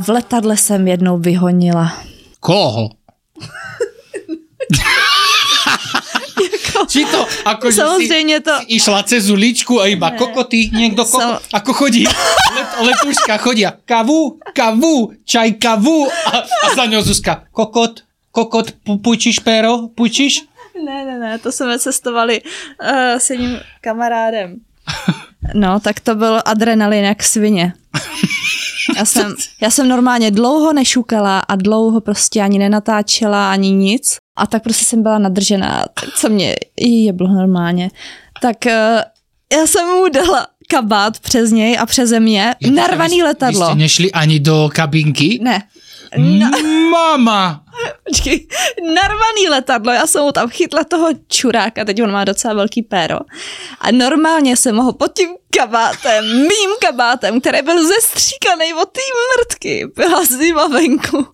V letadle jsem jednou vyhonila. Koho? Či to, akože si to... išla cez uličku a iba kokoty, niekto ako chodí, letuška chodia, kavu, čaj, kavu a za ňou Zuzka, kokot, půjčíš péro, půjčíš? Ne, to jsme cestovali s jedním kamarádem. No, tak to byl adrenalin jak svině. Já jsem normálně dlouho nešukala a dlouho prostě ani nenatáčela, ani nic. A tak prostě jsem byla nadržená, co mě jeblo normálně. Tak já jsem mu dala kabát přes něj a přeze mě, narvaný letadlo. Vy jste nešli ani do kabinky? Ne. Mama! Počkej, narvaný letadlo, já jsem mu tam chytla toho čuráka, teď on má docela velký péro. A normálně jsem ho pod tím kabátem, mým kabátem, který byl zestříkaný od té mrtky, byla zima venku.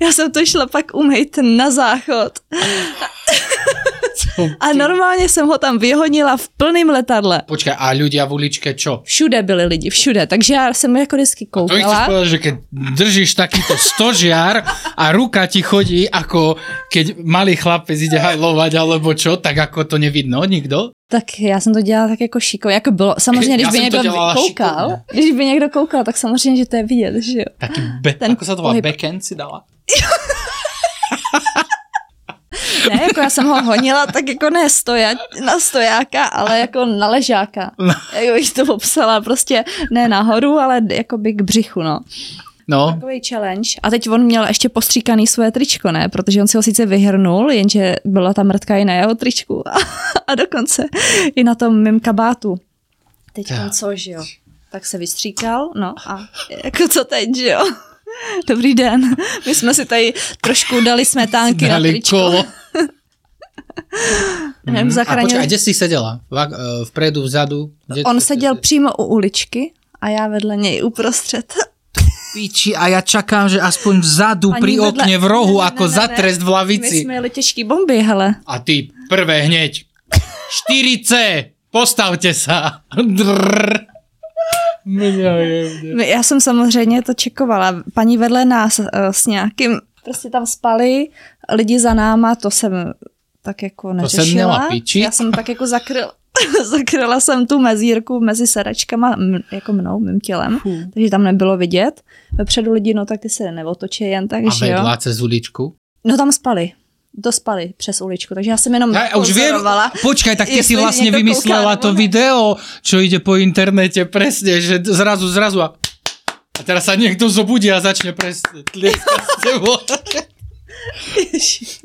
Já jsem to šla pak umýt na záchod. A normálně jsem ho tam vyhodnila v plném letadle. Počkej, a ľudia v uličke čo? Všude byli lidi, všude, takže já jsem jako vždycky koukala. A to chceš povedať, že keď držíš takýto stožiar a ruka ti chodí, ako keď malý chlapec ide hajlovať alebo čo, tak ako to nevidno nikdo? Tak já jsem to dělala tak jako šikovně, jako bylo. Samozřejmě, když by někdo koukal, tak samozřejmě, že to je vidět, že jo. Taky jako se to volá, backend si dala? Ne, jako já jsem ho honila, tak jako ne na stojáka, ale jako na ležáka. Jo, jich to popsala, prostě ne nahoru, ale jakoby k břichu, no. No. Takový challenge. A teď on měl ještě postříkaný svoje tričko, ne? Protože on si ho sice vyhrnul, jenže byla ta mrtka i na jeho tričku a dokonce i na tom mým kabátu. Teď on co, že jo? Tak se vystříkal, no a jako co teď, že jo? Dobrý den. My jsme si tady trošku dali smetánky na tričko. Kolo. A počkej, kde jsi seděla? Vpredu, vzadu? On seděl přímo u uličky a já vedle něj uprostřed. Píči, a já čakám, že aspoň vzadu pani pri okně v rohu, ako za trest v lavici. My jsme jeli těžký bomby, hele. A ty prvé hneď. 4C, postavte sa. Já jsem samozřejmě to čekovala. Paní vedle nás s nějakým, prostě tam spali lidi za náma, to jsem tak jako neřešila. To jsem měla píči. Já jsem tak jako zakryla jsem tu mezírku mezi sedačkama, jako mnou, mým tělem, takže tam nebylo vidět. Vepředu lidi, no tak ty se neotočí jen tak, že jo. A vedla cez uličku? No tam spali. Dospali přes uličku, takže já jsem jenom pozorovala. Počkaj, tak ty si vlastně vymyslela to video, čo ide po internete, presne, že zrazu a teraz sa niekto zobudí a začne presne tlieskať s tebou.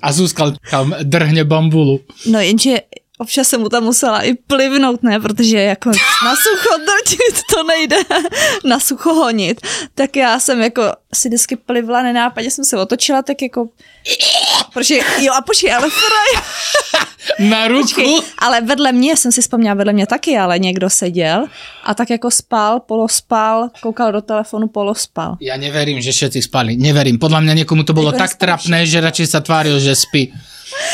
A Zuzka tam drhne bambulu. No jenže občas jsem mu tam musela i plivnout, ne, protože jako na sucho drtit to nejde, na sucho honit. Tak já jsem jako si vždycky plivla, nenápadně jsem se otočila, tak jako, protože jo a počkej, ale fraj. Na ruku. Počkej, ale vedle mě, jsem si vzpomněla, vedle mě taky, ale někdo seděl a tak jako spal, polospal, koukal do telefonu, polospal. Já neverím, že všetci spali, neverím. Podle mě někomu to bylo tak trapné, že radši se tváril, že spí.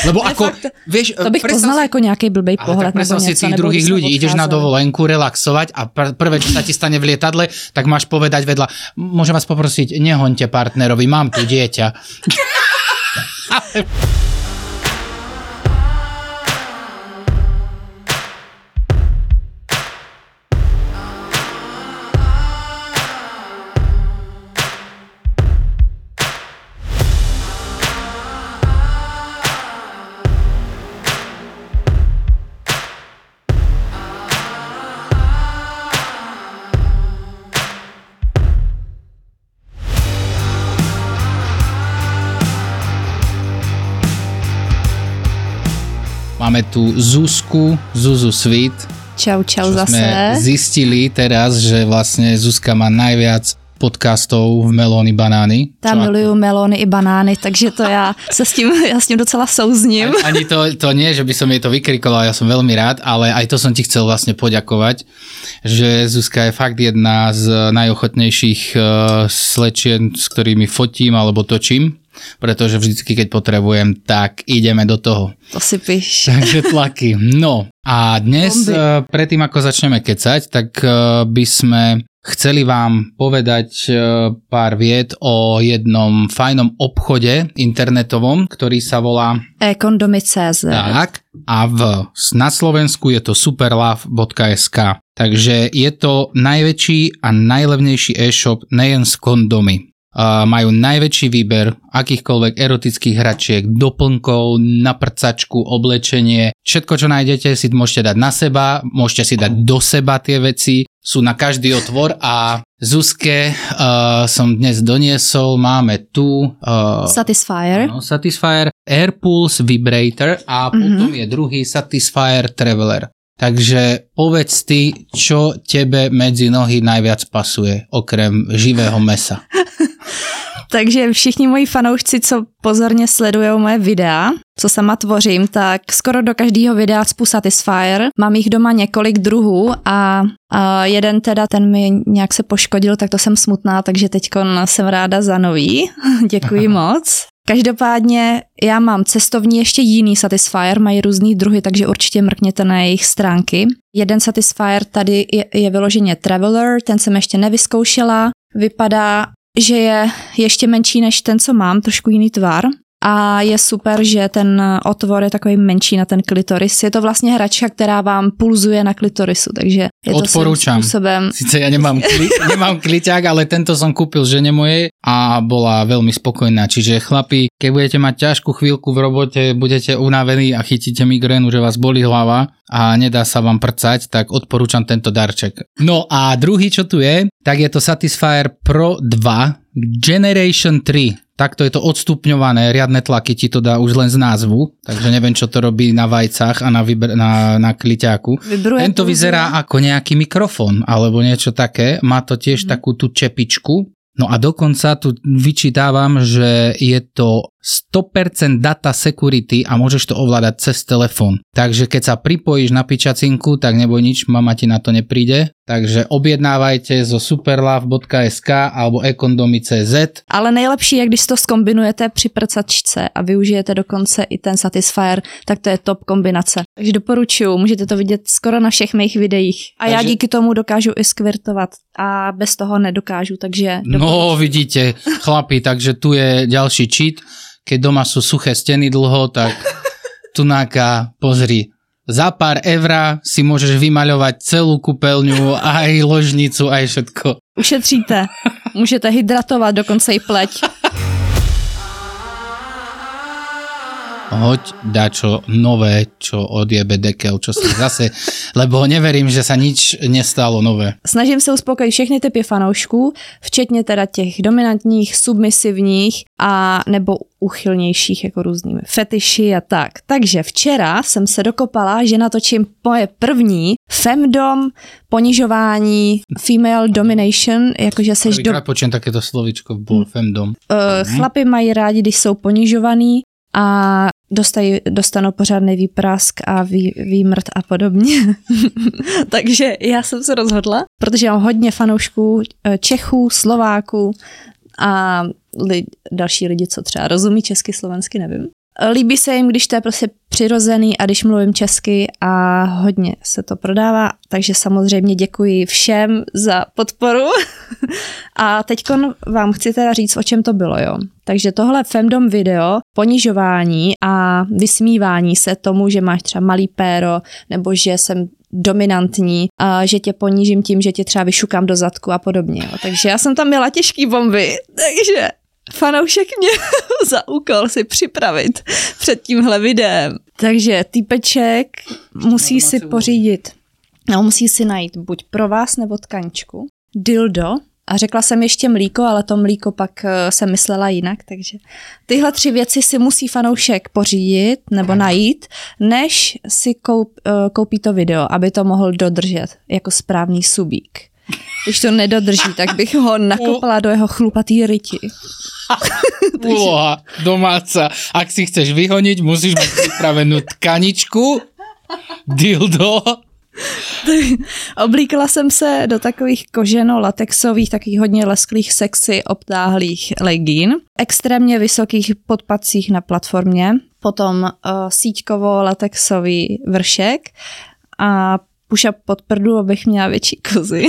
Lebo ako, fakt, vieš, to bych poznala si, ako nejaký blbej pohled. Ale tak predstav si tých druhých ľudí, ideš na dovolenku relaxovať a prvé, čo sa ti stane v lietadle, tak máš povedať vedľa, môžem vás poprosiť, nehoňte partnerovi, mám tu dieťa. Máme tu Zuzku, ZUZU SWEET, Čau zase. Sme zistili teraz, že vlastne Zuzka má najviac podcastů v Melóny banány. Tam miluju Melóny i banány, takže to já se s tím jasně docela souzním. Ani to nie, že by som jej to vykrikoval, já jsem velmi rád, ale aj to som ti chcel vlastne poďakovať, že Zuzka je fakt jedna z najochotnejších slečien, s ktorými fotím alebo točím, pretože vždycky, keď potrebujem, tak ideme do toho. To si píš. Takže tlaky. No a dnes, predtým ako začneme kecať, tak by sme chceli vám povedať pár vied o jednom fajnom obchode internetovom, ktorý sa volá ekondomy.cz. Tak, a na Slovensku je to superlove.sk. Takže je to najväčší a najlevnejší e-shop nejen s kondomy. Majú najväčší výber akýchkoľvek erotických hračiek, doplnkov, na prcačku, oblečenie. Všetko, čo nájdete, si môžete dať na seba, môžete si dať do seba tie veci. Sú na každý otvor a Zuzke som dnes doniesol. Máme tu Satisfyer. Áno, Satisfyer Air Pulse Vibrator a potom je druhý Satisfyer Traveler. Takže povedz ty, čo tebe medzi nohy najviac pasuje, okrem živého mesa. Takže všichni moji fanoušci, co pozorně sledujou moje videa, co sama tvořím, tak skoro do každého videa cpu Satisfyer. Mám jich doma několik druhů a jeden teda, ten mi nějak se poškodil, tak to jsem smutná, takže teďko jsem ráda za nový. Děkuji moc. Každopádně já mám cestovní ještě jiný Satisfyer, mají různý druhy, takže určitě mrkněte na jejich stránky. Jeden Satisfyer tady je vyloženě Traveler, ten jsem ještě nevyzkoušela. Vypadá, že je ještě menší než ten, co mám, trošku jiný tvar. A je super, že ten otvor je takový menší na ten klitoris. Je to vlastně hračka, která vám pulzuje na klitorisu, takže je to svým způsobem. Sice já nemám kliťák, ale tento som kúpil žene mojej a bola veľmi spokojná. Čiže chlapi, keď budete mať ťažkú chvíľku v robote, budete unavení a chytíte migrénu, že vás bolí hlava a nedá sa vám prcať, tak odporúčam tento darček. No a druhý, čo tu je, tak je to Satisfyer Pro 2. Generation 3, takto je to odstupňované, riadne tlaky ti to dá už len z názvu, takže neviem, čo to robí na vajcách a na kliťáku. Tento vyzerá ako nejaký mikrofón alebo niečo také, má to tiež takú tú čepičku. No a dokonca tu vyčítávam, že je to 100% data security a môžeš to ovládať cez telefón. Takže keď sa pripojíš na pičacinku, tak neboj nič, mama ti na to nepríde. Takže objednávajte zo superlove.sk alebo ekondomy.cz. Ale nejlepší je, když to skombinujete při prcačce a využijete dokonce i ten Satisfyer, tak to je top kombinace. Takže doporučuju, můžete to vidět skoro na všech mých videích. A takže... já díky tomu dokážu i skvirtovat a bez toho nedokážu, takže doporučuju. No vidíte, chlapi, takže tu je ďalší cheat. Keď doma sú suché steny dlho, tak tunáka, pozri. Za pár evra si môžeš vymaľovať celú kúpeľňu, aj ložnicu, aj všetko. Ušetříte. Môžete hydratovať dokonce i pleť. Hoď dačo nové, čo odjebe dekel, čo si zase, lebo neverím, že sa nič nestalo nové. Snažím se uspokojit všechny typy fanoušků, včetně teda těch dominantních, submisivních a nebo uchylnějších jako různými fetiši a tak. Takže včera jsem se dokopala, že natočím moje první femdom, ponižování, female domination, jakože seš... Prvýkrát počujem takéto slovíčko, femdom. Chlapi mají rádi, když jsou ponižovaní a dostanou pořádný výprask a výmrt a podobně. Takže já jsem se rozhodla, protože mám hodně fanoušků Čechů, Slováků a další lidi, co třeba rozumí česky, slovensky, nevím. Líbí se jim, když to je prostě přirozený a když mluvím česky a hodně se to prodává, takže samozřejmě děkuji všem za podporu. A teď vám chci teda říct, o čem to bylo, jo. Takže tohle femdom video, ponižování a vysmívání se tomu, že máš třeba malý péro nebo že jsem dominantní, a že tě ponížím tím, že tě třeba vyšukám do zadku a podobně, jo. Takže já jsem tam měla těžký bomby, takže... Fanoušek mě za úkol si připravit před tímhle videem. Takže týpeček musí si pořídit, no musí si najít buď pro vás nebo tkančku, dildo, A řekla jsem ještě mlíko, ale to mlíko pak jsem myslela jinak, takže tyhle tři věci si musí fanoušek pořídit nebo najít, než si koupí to video, aby to mohl dodržet jako správný subík. Když to nedodrží, tak bych ho nakopala do jeho chlupatý ryti. Úloha domáca. Ak si chceš vyhoniť, musíš mít připravenou tkaničku, dildo. Oblíkala jsem se do takových koženo-latexových, takových hodně lesklých, sexy, obtáhlých legín, extrémně vysokých podpatcích na platformě, potom síťkovo-latexový vršek a puša pod prdu, abych měla větší kozy,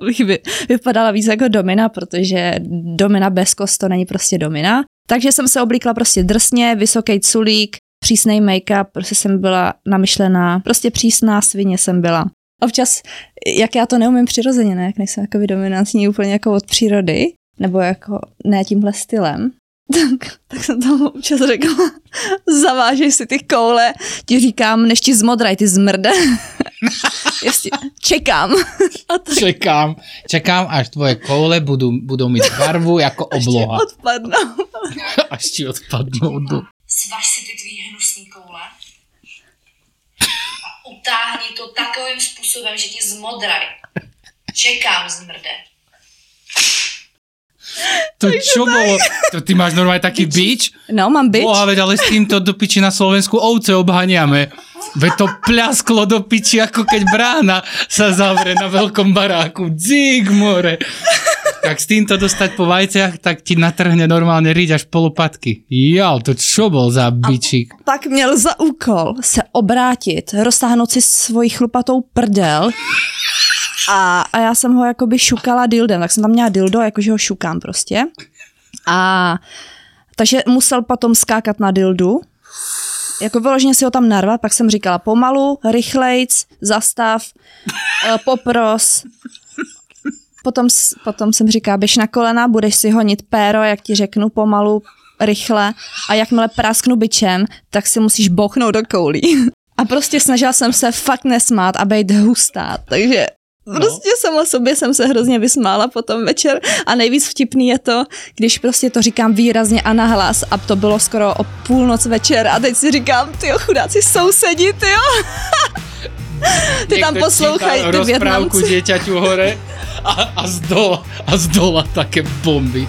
abych vypadala víc jako domina, protože domina bez kost to není prostě domina. Takže jsem se oblíkla prostě drsně, vysoký culík, přísnej make-up, prostě jsem byla namyšlená, prostě přísná svině jsem byla. Občas, jak já to neumím přirozeně, ne, jak nejsem jako dominantní úplně jako od přírody, nebo jako ne tímhle stylem, tak jsem tam občas řekla, zavážej si ty koule, ti říkám, než ti zmodraj, ty zmrde. Jasně, čekám. Čekám, až tvoje koule budou mít barvu jako obloha. Až ti odpadnou. Svaž si ty tvý hnusný koule a utáhni to takovým způsobem, že ti zmodraj. Čekám, zmrde. To čo bolo? To ty máš normálne taký bič? No, mám bič. Boha, veď, ale s týmto do piči na Slovensku ovce obháňame. Veď to pľasklo do piči, ako keď brána sa zavre na veľkom baráku. Dzik more. Tak s týmto dostať po vajciach, tak ti natrhne normálne riť až polopatky. Jal, to čo bol za bičík? A tak měl za úkol se obrátit, roztáhnout si svojí chlupatou prdel. A já jsem ho jakoby šukala dildem, tak jsem tam měla dildo, jakože ho šukám prostě. A takže musel potom skákat na dildu. Jako vyloženě si ho tam narvat, pak jsem říkala pomalu, rychlejc, zastav, popros. Potom jsem říkala, běž na kolena, budeš si honit péro, jak ti řeknu, pomalu, rychle. A jakmile prásknu bičem, tak si musíš bouchnout do koulí. A prostě snažila jsem se fakt nesmát a být hustá, takže... No. Prostě sama sobě jsem se hrozně vysmála potom večer a nejvíc vtipný je to, když prostě to říkám výrazně a nahlas a to bylo skoro o půlnoc večer a teď si říkám, tyjo, chudáci sousedí, tyjo. Ty někdo tam poslouchají ty Větnamci. Rozprávku děťaťu hore a zdola také bomby.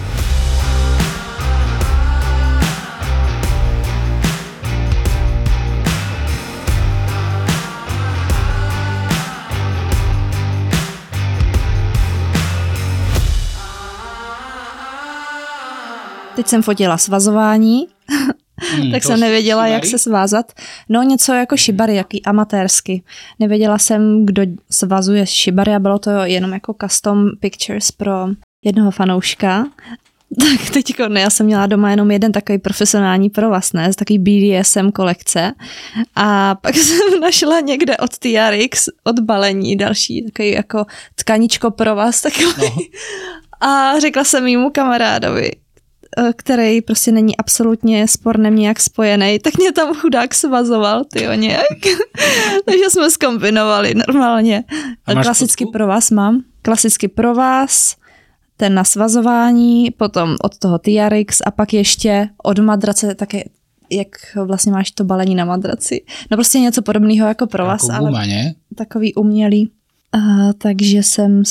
Teď jsem fotila svazování, tak jsem nevěděla, šibari? Jak se svázat. No něco jako šibary, jaký amatérsky. Nevěděla jsem, kdo svazuje šibary a bylo to jenom jako custom pictures pro jednoho fanouška. Tak teďko ne, já jsem měla doma jenom jeden takový profesionální provaz, ne, z takový BDSM kolekce. A pak jsem našla někde od TRX odbalení další takový jako tkaničko provaz takový. No. A řekla jsem mému kamarádovi, který prostě není absolutně s pornem nějak spojený, tak mě tam chudák svazoval, tyjo, nějak. Takže jsme zkombinovali normálně. Klasický provaz mám. Klasický provaz, ten na svazování, potom od toho TRX a pak ještě od madrace také, jak vlastně máš to balení na madraci. No prostě něco podobného jako provaz, jako guma, ale ne? Takový umělý. Takže jsem,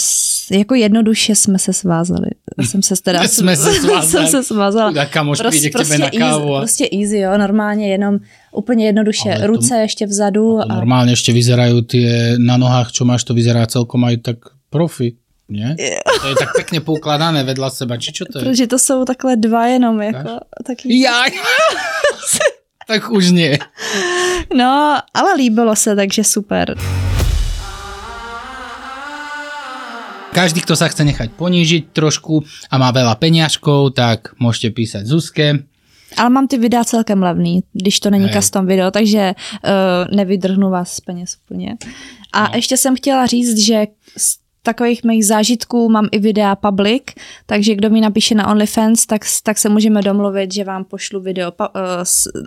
jako jednoduše jsme se svázali. Jsem se svázala. Tak kamoš přijde k tebe na kávu. Prostě easy, jo, normálně jenom úplně jednoduše. Ale ruce to, ještě vzadu. A normálně ještě vyzerají ty na nohách, čo máš, to vyzerá celkom aj tak profi, ne? To je tak pekne poukladané vedľa seba, či čo to je? Protože to jsou takhle dva jenom, jako taky. Jaj! Tak už nie. No, ale líbilo se, takže super. Každý, kto sa chce nechať ponížiť trošku a má veľa peniažkov, tak môžete písať Zuzke. Ale mám ty videa celkem levný, když to není custom video, takže nevydrhnu vás z peněz úplně. A no. Ještě jsem chtěla říct, že z takových mých zážitků mám i videa public, takže kdo mi napíše na OnlyFans, tak se můžeme domluvit, že vám pošlu video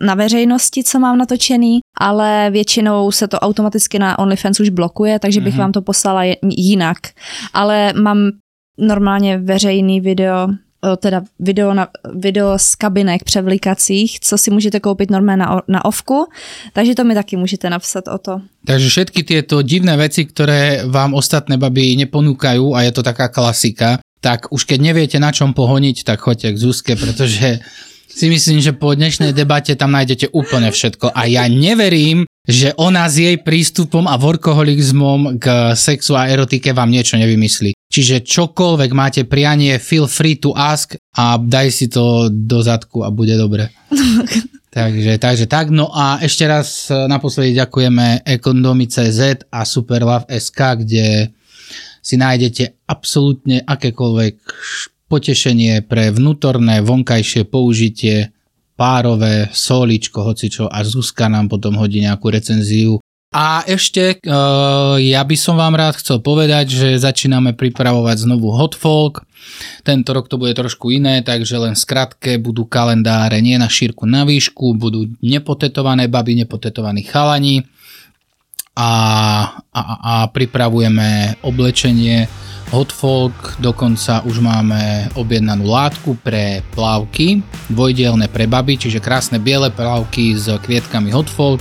na veřejnosti, co mám natočený, ale většinou se to automaticky na OnlyFans už blokuje, takže bych vám to poslala jinak. Ale mám normálně veřejný video, teda video z kabinek převlikacích, co si můžete koupit normálně na ovku, takže to mi taky můžete napsat o to. Takže všetky tieto divné veci, ktoré vám ostatné baby neponúkajú a je to taká klasika, tak už keď neviete na čom pohoniť, tak choďte k Zuzke, pretože si myslím, že po dnešnej debate tam nájdete úplne všetko a ja neverím, že ona s jej prístupom a workoholizmom k sexu a erotike vám niečo nevymyslí. Čiže čokoľvek máte prianie, feel free to ask a daj si to do zadku a bude dobre. takže tak. No a ešte raz naposledy ďakujeme ekondomy.cz a superlove.sk, kde si nájdete absolútne akékoľvek potešenie pre vnútorné, vonkajšie použitie, párové, soličko, hocičo, a Zuzka nám potom hodí nejakú recenziu. A ešte ja by som vám rád chcel povedať, že začíname pripravovať znovu Hotfolk. Tento rok to bude trošku iné, takže len skratke budú kalendáre nie na šírku, na výšku, budú nepotetované baby, nepotetovaní chalani a pripravujeme oblečenie Hotfolk, dokonca už máme objednanú látku pre plavky, dvojdielne pre baby, čiže krásne biele plavky s kvietkami Hotfolk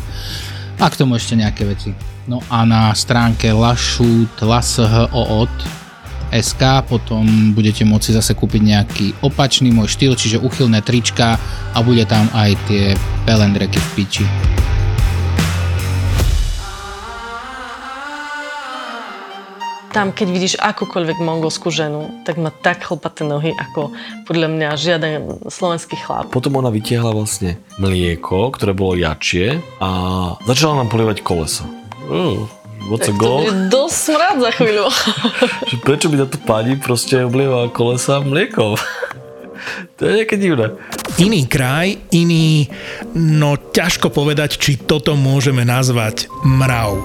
a k tomu ešte nejaké veci. No a na stránke lashoot.sk potom budete môcť zase kúpiť nejaký opačný môj štýl, čiže uchylné trička a bude tam aj tie pelendreky v piči. Tam, keď vidíš akúkoľvek mongolskú ženu, tak má tak chlpaté nohy, ako podľa mňa žiaden slovenský chlap. Potom ona vytiahla vlastne mlieko, ktoré bolo jačie a začala nám polievať kolesa. What's a goal? To bude dosť smrad za chvíľu. Prečo by táto pani proste oblieva kolesa mliekom? To je nejaké divné. Iný kraj, iný... No ťažko povedať, či toto môžeme nazvať mrav.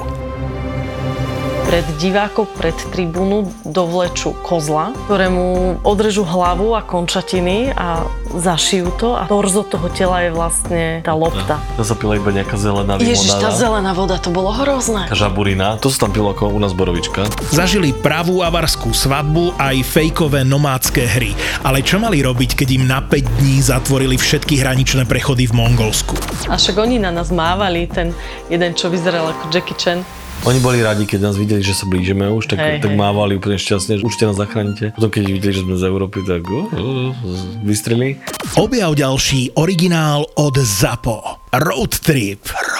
Pred divákov, pred tribúnu dovlečú kozla, ktorému odrežú hlavu a končatiny a zašijú to a torzo toho tela je vlastne tá lopta. To sa pila iba nejaká zelená limonáda. Ježiš, tá zelená voda, to bolo hrozné. Žaburina, to sa tam pilo ako u nás borovička. Zažili pravú avarskú svadbu aj fejkové nomádske hry. Ale čo mali robiť, keď im na 5 dní zatvorili všetky hraničné prechody v Mongolsku? A však oni na nás mávali, ten jeden, čo vyzeral ako Jackie Chan. Oni boli radi, keď nás videli, že sa blížime už, tak mávali úplne šťastne, že určite nás zachránite. Potom keď videli, že sme z Európy, tak vystrelili. Objav ďalší originál od ZAPO. Road Trip.